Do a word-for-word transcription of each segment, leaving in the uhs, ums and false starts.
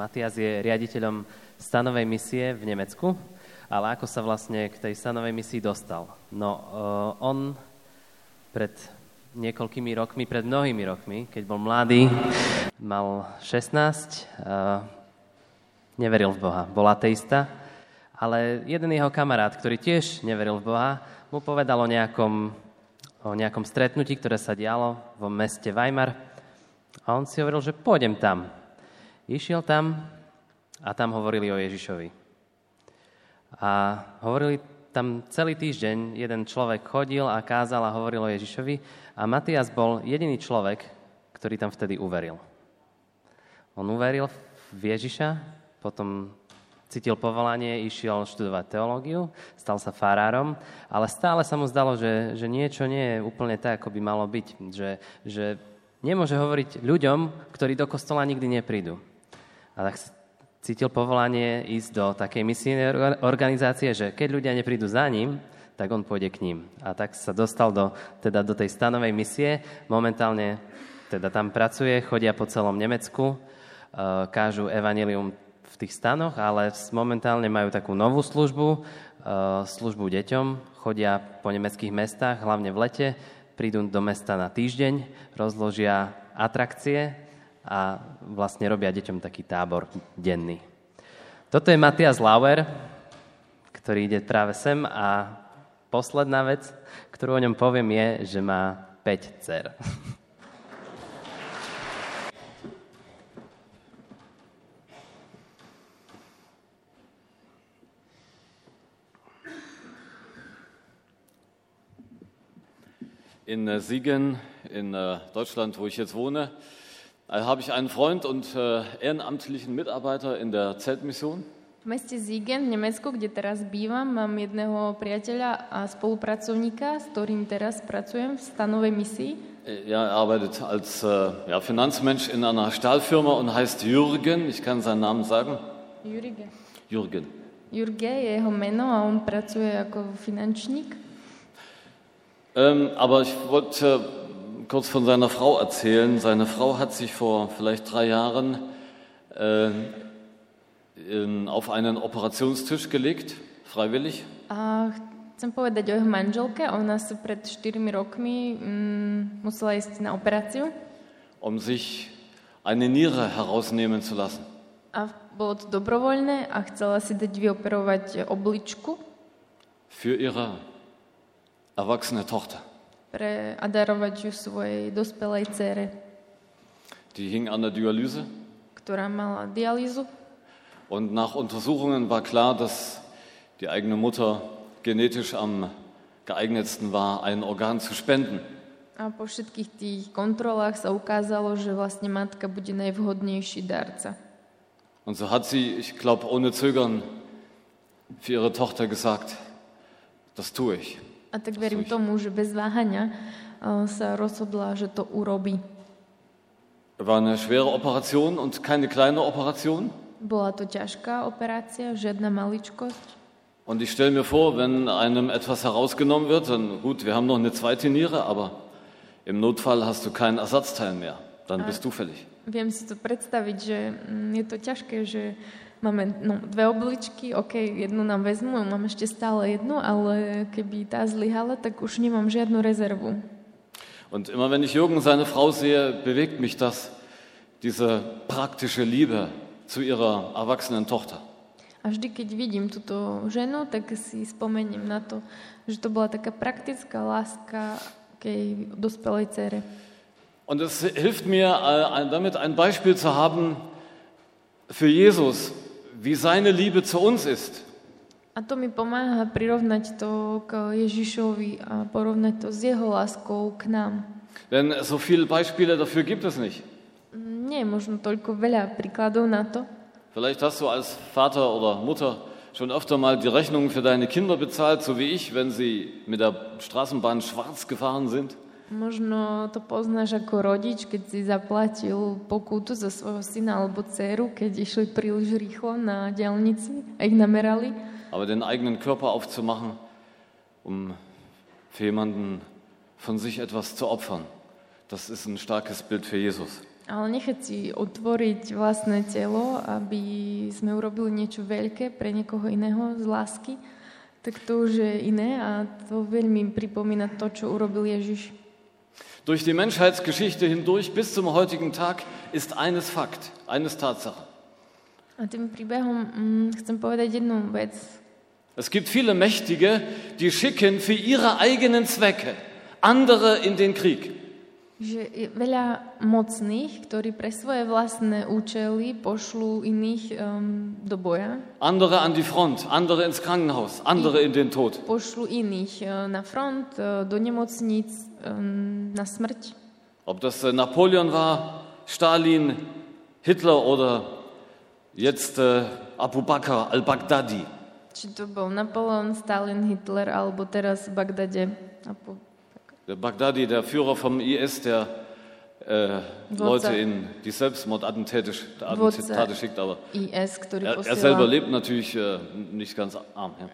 Matthias je riaditeľom stanovej misie v Nemecku, ale ako sa vlastne k tej stanovej misii dostal. No, on pred niekoľkými rokmi, pred mnohými rokmi, keď bol mladý, mal šestnásť, neveril v Boha, bol ateista, ale jeden jeho kamarát, ktorý tiež neveril v Boha, mu povedal o nejakom, o nejakom stretnutí, ktoré sa dialo vo meste Weimar. A on si hovoril, že pôjdem tam. Išiel tam a tam hovorili o Ježišovi. A hovorili tam celý týždeň, jeden človek chodil a kázal a hovoril o Ježišovi a Matthias bol jediný človek, ktorý tam vtedy uveril. On uveril v Ježiša, potom cítil povolanie, išiel študovať teológiu, stal sa farárom, ale stále sa mu zdalo, že, že niečo nie je úplne tak, ako by malo byť, že, že nemôže hovoriť ľuďom, ktorí do kostola nikdy neprídu. A tak cítil povolanie ísť do takej misijnej organizácie, že keď ľudia neprídu za ním, tak on pôjde k ním. A tak sa dostal do, teda do tej stanovej misie. Momentálne teda tam pracuje, chodia po celom Nemecku, kážu evanjelium v tých stanoch, ale momentálne majú takú novú službu, službu deťom, chodia po nemeckých mestách, hlavne v lete, prídu do mesta na týždeň, rozložia atrakcie a vlastne robia deťom taký tábor denný. Toto je Matthias Lauer, ktorý ide práve sem a posledná vec, ktorú o ňom poviem je, že má päť dcer. In Siegen, in Deutschland, wo ich jetzt wohne, habe ich einen Freund und ehrenamtlichen Mitarbeiter in der Zeltmission. V meste Siegen, v Nemecku, kde teraz bývam, mám jedného priateľa a spolupracovníka, s ktorým teraz pracujem v stanovej misii. Er arbeitet als ja, Finanzmensch in einer Stahlfirma und heißt Jürgen. Ich kann seinen Namen sagen. Jürgen. Jürgen. Jürgen je jeho meno a on pracuje ako finančník. Ähm, aber ich wollte äh, kurz von seiner Frau erzählen. Seine Frau hat sich vor vielleicht drei Jahren äh, in, auf einen Operationstisch gelegt, freiwillig. A chcem povedať o jeho manželke. Ona sa pred štyrmi rokmi mm, musela ísť na operáciu. Um sich eine Niere herausnehmen zu lassen. A bolo to dobrovoľné a chcela si dať vyoperovať obličku. Für ihre erwachsene Tochter. Pre adarovať ju svojej dospelej dcere. Die hing an der Dialyse. Ktorá mala dialýzu. Und nach Untersuchungen war klar, dass die eigene Mutter genetisch am geeignetsten war, ein Organ zu spenden. A po všetkých tých kontrolách sa ukázalo, že vlastne matka bude najvhodnejší darca. Und so hat sie, ich glaube, ohne Zögern für ihre Tochter gesagt, das tue ich. A tak verím tomu, že bez váhania sa rozhodla, že to urobí. Bola to ťažká operácia, žiadna maličkosť. Und ich stelle mir vor, wenn einem etwas herausgenommen wird, dann gut, wir haben noch eine zweite Niere, aber im Notfall hast du keinen Ersatzteil mehr, dann bist du fällig. Viem si to predstaviť, že je to ťažké, že máme no, dve obličky, ok, jednu nám vezmu, mám ešte stále jednu, ale keby tá zlyhala, tak už nemám žiadnu rezervu. Und immer wenn ich Jürgen seine Frau sehe, bewegt mich das, diese praktische Liebe zu ihrer erwachsenen Tochter. A vždy, keď vidím túto ženu, tak si spomeniem na to, že to bola taká praktická láska k jej dospelej dcere. Und es hilft mir, damit ein Beispiel zu haben für Jesus, wie seine Liebe zu uns ist. A to mi pomáha prirovnať to k Ježišovi a porovnať to s jeho láskou k nám. Denn so viele Beispiele dafür gibt es nicht. Nie, možno toľko veľa príkladov na to. Vielleicht hast du als Vater oder Mutter schon öfter mal die Rechnungen für deine Kinder bezahlt, so wie ich, wenn sie mit der Straßenbahn schwarz gefahren sind. Možno to poznáš ako rodič, keď si zaplatil pokutu za svojho syna alebo dceru, keď išli príliš rýchlo na diaľnici a ich namerali. Aber den eigenen Körper aufzumachen, um für jemanden von sich etwas zu opfern, das ist ein starkes Bild für Jesus. Ale nechať si otvoriť vlastné telo, aby sme urobili niečo veľké pre niekoho iného z lásky, tak to už je iné a to veľmi pripomína to, čo urobil Ježiš. Durch die Menschheitsgeschichte hindurch bis zum heutigen Tag ist eines Fakt, eines Tatsache. A tým príbehom hm, chcem povedať jednu vec. Es gibt viele Mächtige, die schicken für ihre eigenen Zwecke andere in den Krieg. Že je veľa mocných, ktorí pre svoje vlastné účely pošlú iných um, do boja. Andere an die Front, andere ins Krankenhaus, andere in den Tod. Pošlú iných uh, na front, uh, do nemocníc, um, na smrť. Ob das Napoleon war, Stalin, Hitler oder jetzt uh, Abu Bakr al-Baghdadi. Či to bol Napoleon, Stalin, Hitler alebo teraz v Bagdade Abu Der Baghdadi, der Führer vom I S, der äh, Leute in die Selbstmordattentäte schickt, aber I S, er, er selber lebt natürlich äh, nicht ganz arm. Ja.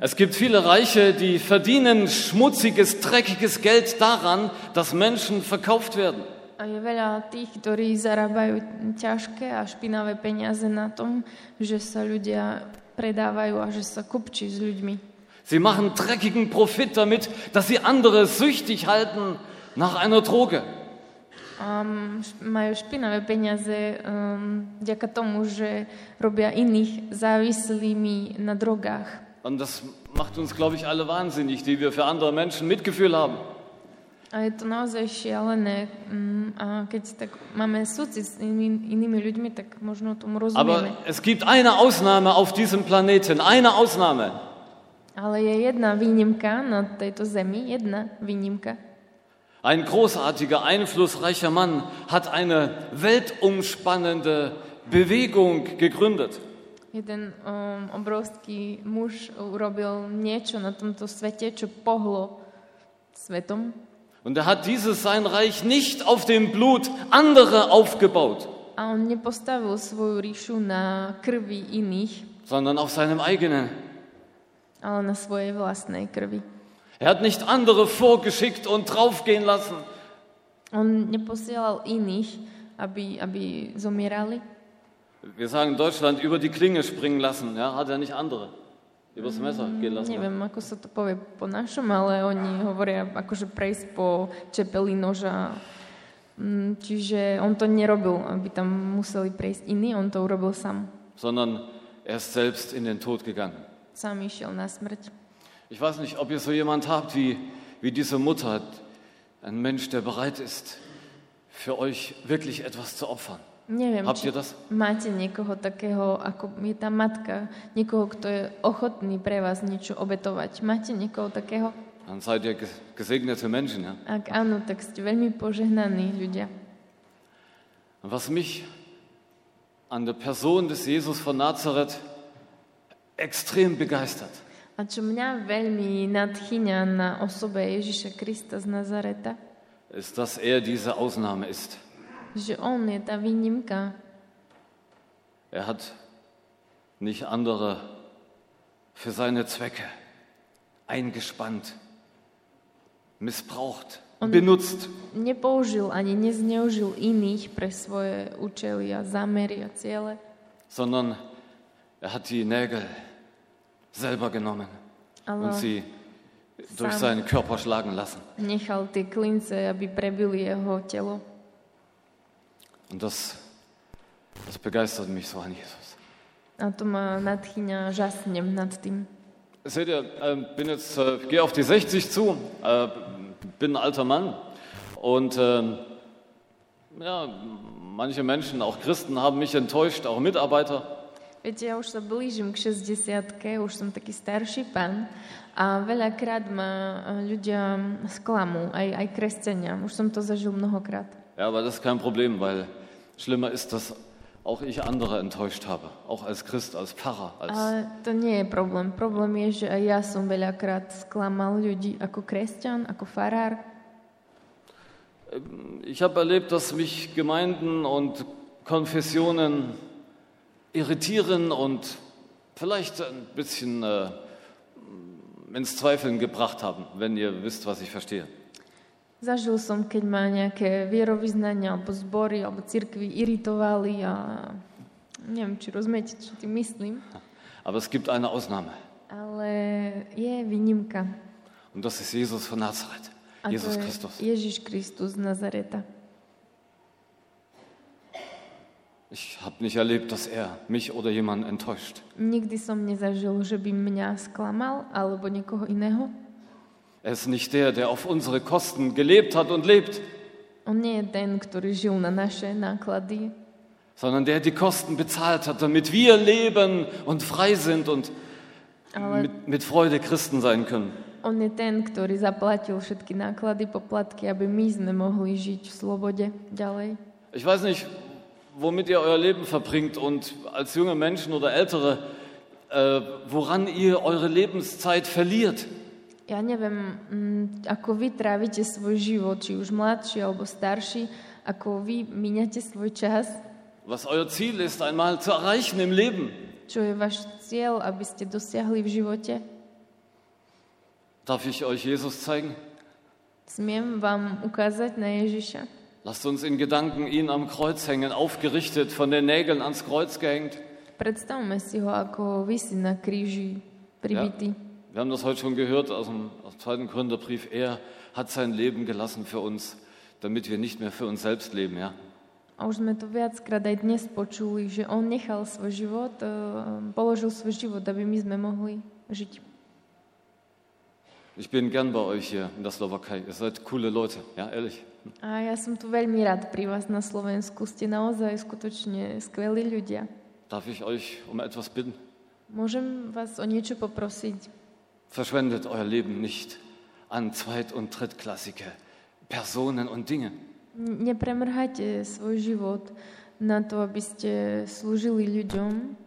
Es gibt viele Reiche, die verdienen schmutziges, dreckiges Geld daran, dass Menschen verkauft werden. A je veľa tých, ktorí zarábajú ťažké a špinavé peniaze na tom, že sa ľudia predávajú a že sa kupčí s ľuďmi. Sie machen dreckigen Profit damit, dass sie andere süchtig halten nach einer Droge. Um, majú špinavé peniaze um, vďaka tomu, že robia iných závislými na drogách. Und das macht uns, glaube ich, alle wahnsinnig, die wir für andere Menschen Mitgefühl haben. A je to naozaj šialené. Um, a keď tak máme súcit s inými, inými ľuďmi, tak možno tomu rozumieme. Aber es gibt eine Ausnahme auf diesem Planeten, eine Ausnahme. Ale je jedna výnimka na tejto zemi, jedna výnimka. Ein großartiger, einflussreicher Mann hat eine weltumspannende Bewegung gegründet. Jeden um, obrovský muž urobil niečo na tomto svete, čo pohlo svetom. Und er hat dieses sein Reich nicht auf dem Blut anderer aufgebaut. A on nepostavil svoju ríšu na krvi iných, sondern auf seinem eigenen. Ale na svojej vlastnej krvi. Er hat nicht andere vorgeschickt und draufgehen lassen. On neposielal iných, aby, aby zomierali. Wir sagen in Deutschland über die Klinge springen lassen, ja, hat er nicht andere übers Messer gehen lassen. Neviem, ako sa to povie po našom, ale oni hovoria akože prejsť po čepeli noža. Čiže on to nerobil, aby tam museli prejsť iní, on to urobil sám. Sondern er ist selbst in den Tod gegangen. Sám išiel na smrť. Ich weiß nicht, ob ihr so jemand habt wie wie diese Mutter, ein Mensch, der bereit ist, für euch wirklich etwas zu opfern. Neviem, habt ihr das? Máte niekoho takého, ako je tá matka, niekoho, kto je ochotný pre vás niečo obetovať. Máte niekoho takého? Dann seid ihr gesegnete Menschen, ja? Ak áno, tak ste veľmi požehnaní ľudia. Was mich an der Person des Jesus von Nazareth extrem begeistert. A čo mňa veľmi nadchýňa na osobe Ježiša Krista z Nazareta, ist, dass er diese Ausnahme ist. Že on je tá výnimka. Er hat nicht andere für seine Zwecke eingespannt, missbraucht, on benutzt. Nepoužil ani nezneužil iných pre svoje účely a zámery a ciele. Sondern er hat die Nägel selber genommen ale und sie durch seinen Körper schlagen lassen. Nechal tie klince, aby prebili jeho telo. Und das, das begeistert mich so an Jesus. A to ma nadchýňa, žasnem nad tým. Seht ihr, bin jetzt, ich gehe auf die sechzig zu, bin ein alter Mann und ja, manche Menschen, auch Christen, haben mich enttäuscht, auch Mitarbeiter. Viete, ja už sa blížim k šesťdesiatke, už som taký starší pán a veľakrát ma ľudia sklamú, aj, aj kresťania. Už som to zažil mnohokrát. Ja, aber das ist kein Problem, weil schlimmer ist, dass auch ich andere enttäuscht habe. Auch als Christ, als Pfarrer. Als... A to nie je problém. Problém je, že aj ja som veľakrát sklamal ľudí ako kresťan, ako farár. Ich habe erlebt, dass mich Gemeinden und Konfessionen irritieren und vielleicht ein bisschen äh, ins Zweifeln gebracht haben, wenn ihr wisst, was ich verstehe. Zažil som, keď ma nejaké vierovyznania alebo zbory alebo cirkvi iritovali a neviem, či rozumiete, čo tým myslím. Aber es gibt eine Ausnahme. Ale je výnimka. Und das ist Jesus von Nazareth. A Jesus Christus. Ježiš Kristus z Nazareta. Ich habe nicht erlebt, dass er mich oder jemanden enttäuscht. Nikdy som nezažil, že by mňa sklamal alebo niekoho iného. Er ist nicht der, der auf unsere Kosten gelebt hat und lebt. On nie je ten, ktorý žil na naše náklady. Sondern der die Kosten bezahlt hat, damit wir leben und frei sind und mit, mit Freude Christen sein können. On je ten, ktorý zaplatil všetky náklady, poplatky, aby my sme mohli žiť v slobode ďalej. Ich weiß nicht, womit ihr euer Leben verbringt und als junge Menschen oder Ältere, äh, woran ihr eure Lebenszeit verliert. Ja neviem, ako vy trávite svoj život, či už mladší alebo starší, ako vy míňate svoj čas. Was euer Ziel ist, einmal zu erreichen im Leben. Čo je váš cieľ, aby ste dosiahli v živote? Darf ich euch Jesus zeigen? Smiem vám ukázať na Ježiša? Lasst uns in Gedanken ihn am Kreuz hängen, aufgerichtet, von den Nägeln ans Kreuz gehängt. Predstavme si ho, ako visí na kríži, pribitý. Ja. Wir haben das heute schon gehört aus dem, aus dem zweiten Korintherbrief. Er hat sein Leben gelassen für uns, damit wir nicht mehr für uns selbst leben, ja. A už sme to viackrát aj dnes počuli, že on nechal svoj život, položil svoj život, aby my sme mohli žiť. Ich bin gern bei euch hier in der Slowakei. Ihr seid coole Leute, ja, ehrlich. A ja som tu veľmi rád pri vás na Slovensku. Ste naozaj skutočne skvelí ľudia. Darf ich euch um etwas bitten? Môžem vás o niečo poprosiť? Verschwendet euer Leben nicht an zweit- und drittklassige Personen und Dinge. Nepremrhajte svoj život na to, aby ste slúžili ľuďom.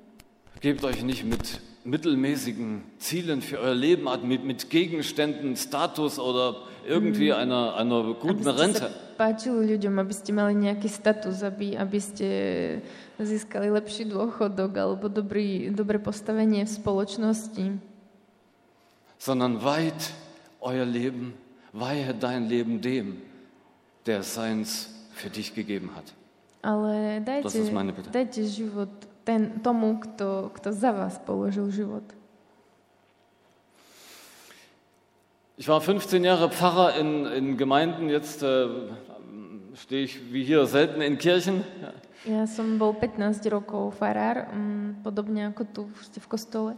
Gebt euch nicht mit mittelmäßigen Zielen für euer Leben ab, mit, mit Gegenständen, Status oder irgendwie mm. einer, einer guten aby Rente. Páčili ľuďom, aby ste mali nejaký status, aby, aby ste získali lepší dôchodok alebo dobrý, dobré postavenie v spoločnosti. Sondern weiht euer Leben, weihe dein Leben dem, der seins für dich gegeben hat. Ale dajte, dajte život ten, tomu, kto, kto za vás položil život. Ich war fünfzehn Jahre Pfarrer in, in Gemeinden, jetzt äh, stehe ich wie hier selten in Kirchen. Ja som bol pätnásť rokov farár, podobne ako tu v kostole.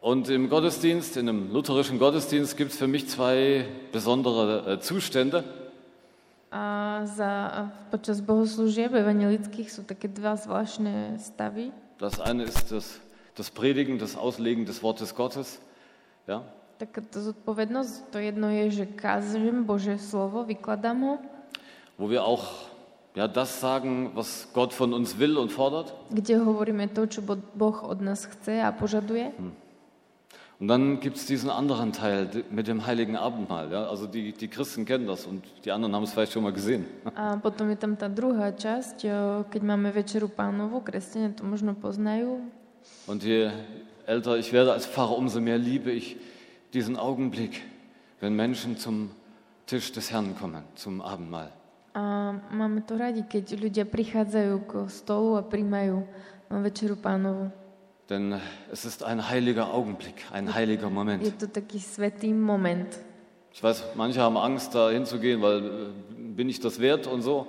Und im Gottesdienst, in einem lutherischen Gottesdienst, gibt es für mich zwei besondere äh, Zustände. A za, počas bohoslúžieb evangelických sú také dva zvláštne stavy. Das eine ist das, das Predigen, das Auslegen des Wortes Gottes. Ja. Taká zodpovednosť, to jedno je, že kážem Božie slovo, vykladám ho. Wo wir auch ja, das sagen, was Gott von uns will und fordert. Kde hovoríme to, čo Boh od nás chce a požaduje. Hm. Und dann gibt's diesen anderen Teil mit dem Heiligen Abendmahl, ja? Also die die Christen kennen das und die anderen haben es vielleicht schon mal gesehen. A potom je tam tá druhá časť, keď máme večeru Pánovu, kresťania to možno poznajú. Und je älter ich werde als Pfarrer, umso mehr liebe ich diesen Augenblick, wenn Menschen zum Tisch des Herrn kommen, zum Abendmahl. A máme to radi, keď ľudia prichádzajú k stolu a prijímajú večeru Pánovu. Denn es ist ein heiliger Augenblick, ein heiliger Moment. Je to taký svätý moment. Ich weiß, manche haben Angst, da hinzugehen, weil bin ich das wert und so.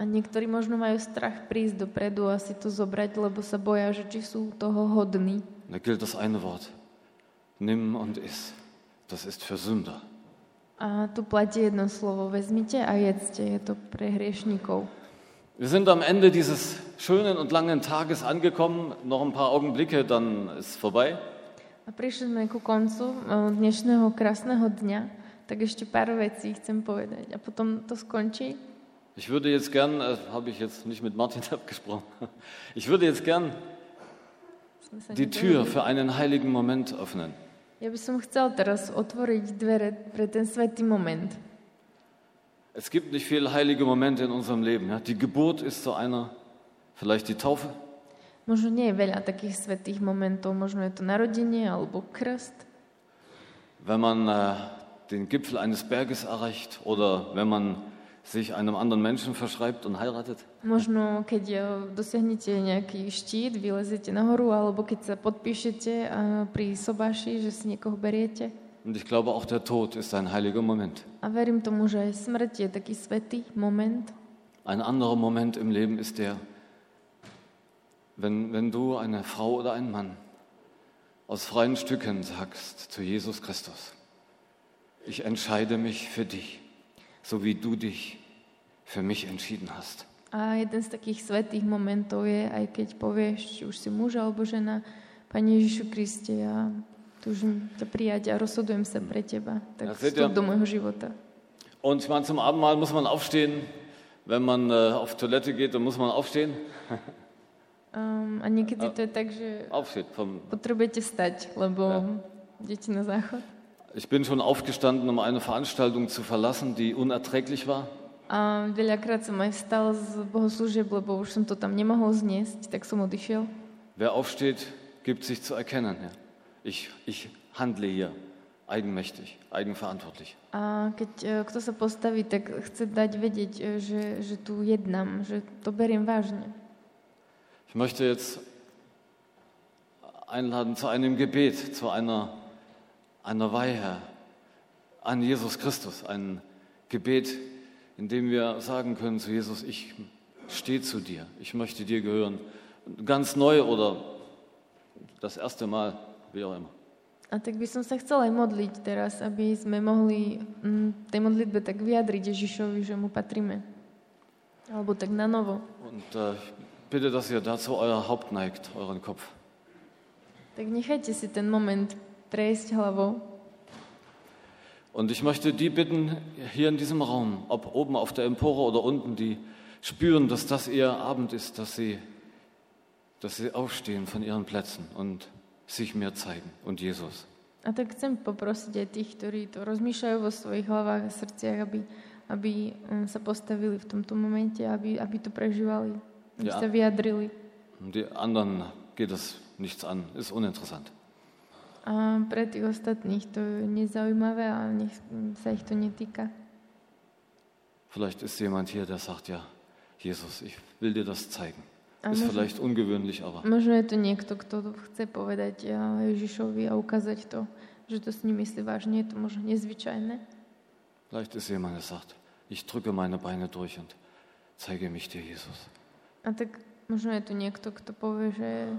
A niektorí možno majú strach prísť dopredu a si to zobrať, lebo sa boja, že či sú toho hodní. Da gilt das eine Wort. Nimm und iss. Das ist für Sünder. A tu platí jedno slovo. Vezmite a jedzte. Je to pre hriešnikov. Wir sind am Ende dieses schönen und langen Tages angekommen. Noch ein paar Augenblicke, dann ist es vorbei. A prišli sme ku koncu dnešného krásneho dňa. Tak ešte pár vecí chcem povedať a potom to skončí. Ich würde jetzt gern, äh, habe ich jetzt nicht mit Martin abgesprochen. Ich würde jetzt gern die Tür für einen heiligen Moment öffnen. Ja by som chcel teraz otvoriť dvere pre ten svätý moment. Es gibt nicht viele heilige Momente in unserem Leben. Ja? Die Geburt ist so einer, vielleicht die Taufe. Možno nie je veľa takých svätých momentov, možno je to narodenie alebo krst. Wenn man äh, den Gipfel eines Berges erreicht oder wenn man sich einem anderen Menschen verschreibt und heiratet? Možno keď dosiahnete nejaký štít, vylezete nahoru, alebo keď sa podpíšete pri sobáši, že si niekoho beriete. Und ich glaube auch der Tod ist ein heiliger Moment. A verím tomu, že smrť je taký svätý moment. Ein anderer Moment im Leben ist der, wenn wenn du eine Frau oder einen Mann aus freien Stücken sagst zu Jesus Christus: Ich entscheide mich für dich, so wie du dich für mich entschieden hast. A jeden z takých svätých momentov je, aj keď povieš, už si muž alebo žena, Pane Ježišu Kriste, ja túžim ťa prijať a rozhodujem sa pre teba, tak vstup do môjho života. Und man zum Abendmahl muss man aufstehen, wenn man uh, auf Toilette geht, dann muss man aufstehen. um, a niekedy to je tak, že aufsteht, vom... potrebujete stať, lebo ja. Idete na záchod. Ich bin schon aufgestanden, um eine Veranstaltung zu verlassen, die unerträglich war. A veľakrát som aj vstal z bohoslúžieb, lebo už som to tam nemohol zniesť, tak som odišiel. Wer aufsteht, gibt sich zu erkennen. Ja. Ich, ich handle hier eigenmächtig, eigenverantwortlich. A keď kto sa postaví, tak chce dať vedieť, že, že tu jednám, že to beriem vážne. Ich möchte jetzt einladen zu einem Gebet, zu einer einer Weihe an Jesus Christus, ein Gebet, in dem wir sagen können zu Jesus, ich stehe zu dir, ich möchte dir gehören, ganz neu oder das erste Mal, wie auch immer. A tak by som sa chcela aj modliť teraz, aby sme mohli mm, tej modlitbe tak vyjadriť Ježišovi, že mu patríme. Alebo tak na novo. Und äh, ich bitte, dass ihr dazu euer Haupt neigt, euren Kopf. Tak nechajte si ten moment tresť hlavou. Und ich möchte die bitten, hier in diesem Raum, ob oben auf der Empore oder unten, die spüren, dass das ihr Abend ist, dass sie, dass sie aufstehen von ihren Plätzen und sich mir zeigen und Jesus. A tak chcem poprosiť aj tých, ktorí to rozmýšľajú vo svojich hlavách a srdciach, aby, aby sa postavili v tomto momente, aby, aby to prežívali, aby ja. Sa vyjadrili. Die anderen geht das nichts an, ist uninteressant. A pre tých ostatných to je nezaujímavé a nech sa ich to netýka. Vielleicht ist jemand hier, der sagt, ja, Jesus, ich will dir das zeigen. A ist možno, vielleicht ungewöhnlich, aber... Možno je to niekto, kto chce povedať ja, Ježišovi a ukázať to, že to s ním myslí vážne, je to možno nezvyčajné. Vielleicht ist jemand, der sagt, ich drücke meine Beine durch und zeige mich dir, Jesus. A tak možno je tu niekto, kto povie, že,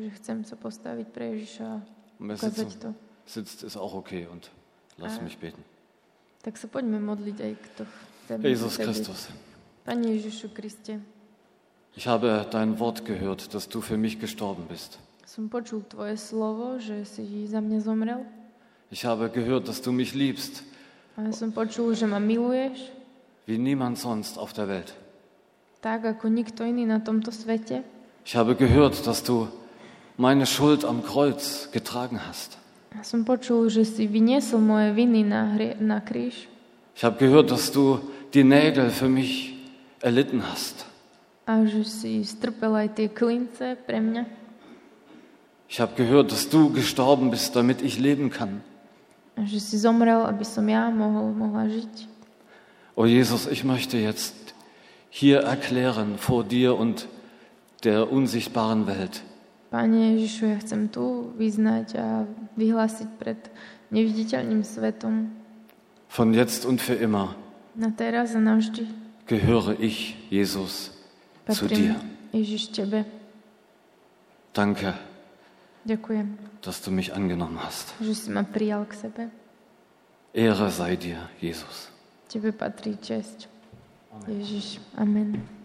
že chcem sa postaviť pre Ježiša. Wer sitzt, sitzt, ist auch okay und lass mich beten. Tak sa poďme modliť aj kto chce. Jesus Christus. Pane Ježišu Kriste. Ich habe dein Wort gehört, dass du für mich gestorben bist. Som počul tvoje slovo, že si za mňa zomrel. Ich habe gehört, dass du mich liebst. Ja som počul, že ma miluješ. Wie niemand sonst auf der Welt. Tak ako nikto iný na tomto svete. Ich habe gehört, dass du meine Schuld am Kreuz getragen hast. Som počul, že si vyniesol moje viny na, hrie, na kríž. Ich habe gehört, dass du die Nägel für mich erlitten hast. A že si strpel aj tie klince pre mňa. Ich habe gehört, dass du gestorben bist, damit ich leben kann. A že si zomrel, aby som ja mohol, mohla žiť. O Jesus, ich möchte jetzt hier erklären vor dir und der unsichtbaren Welt. Pane Ježišu, ja chcem tu vyznať a vyhlásiť pred neviditeľným svetom. Von jetzt und für immer. Na teraz a navždy. Gehöre ich, Jesus, zu dir. Ježiš, tebe. Danke. Ďakujem. Dass du mich angenommen hast. Že si ma prijal k sebe. Ehre sei dir, Jesus. Tebe patrí česť. Ježiš, amen.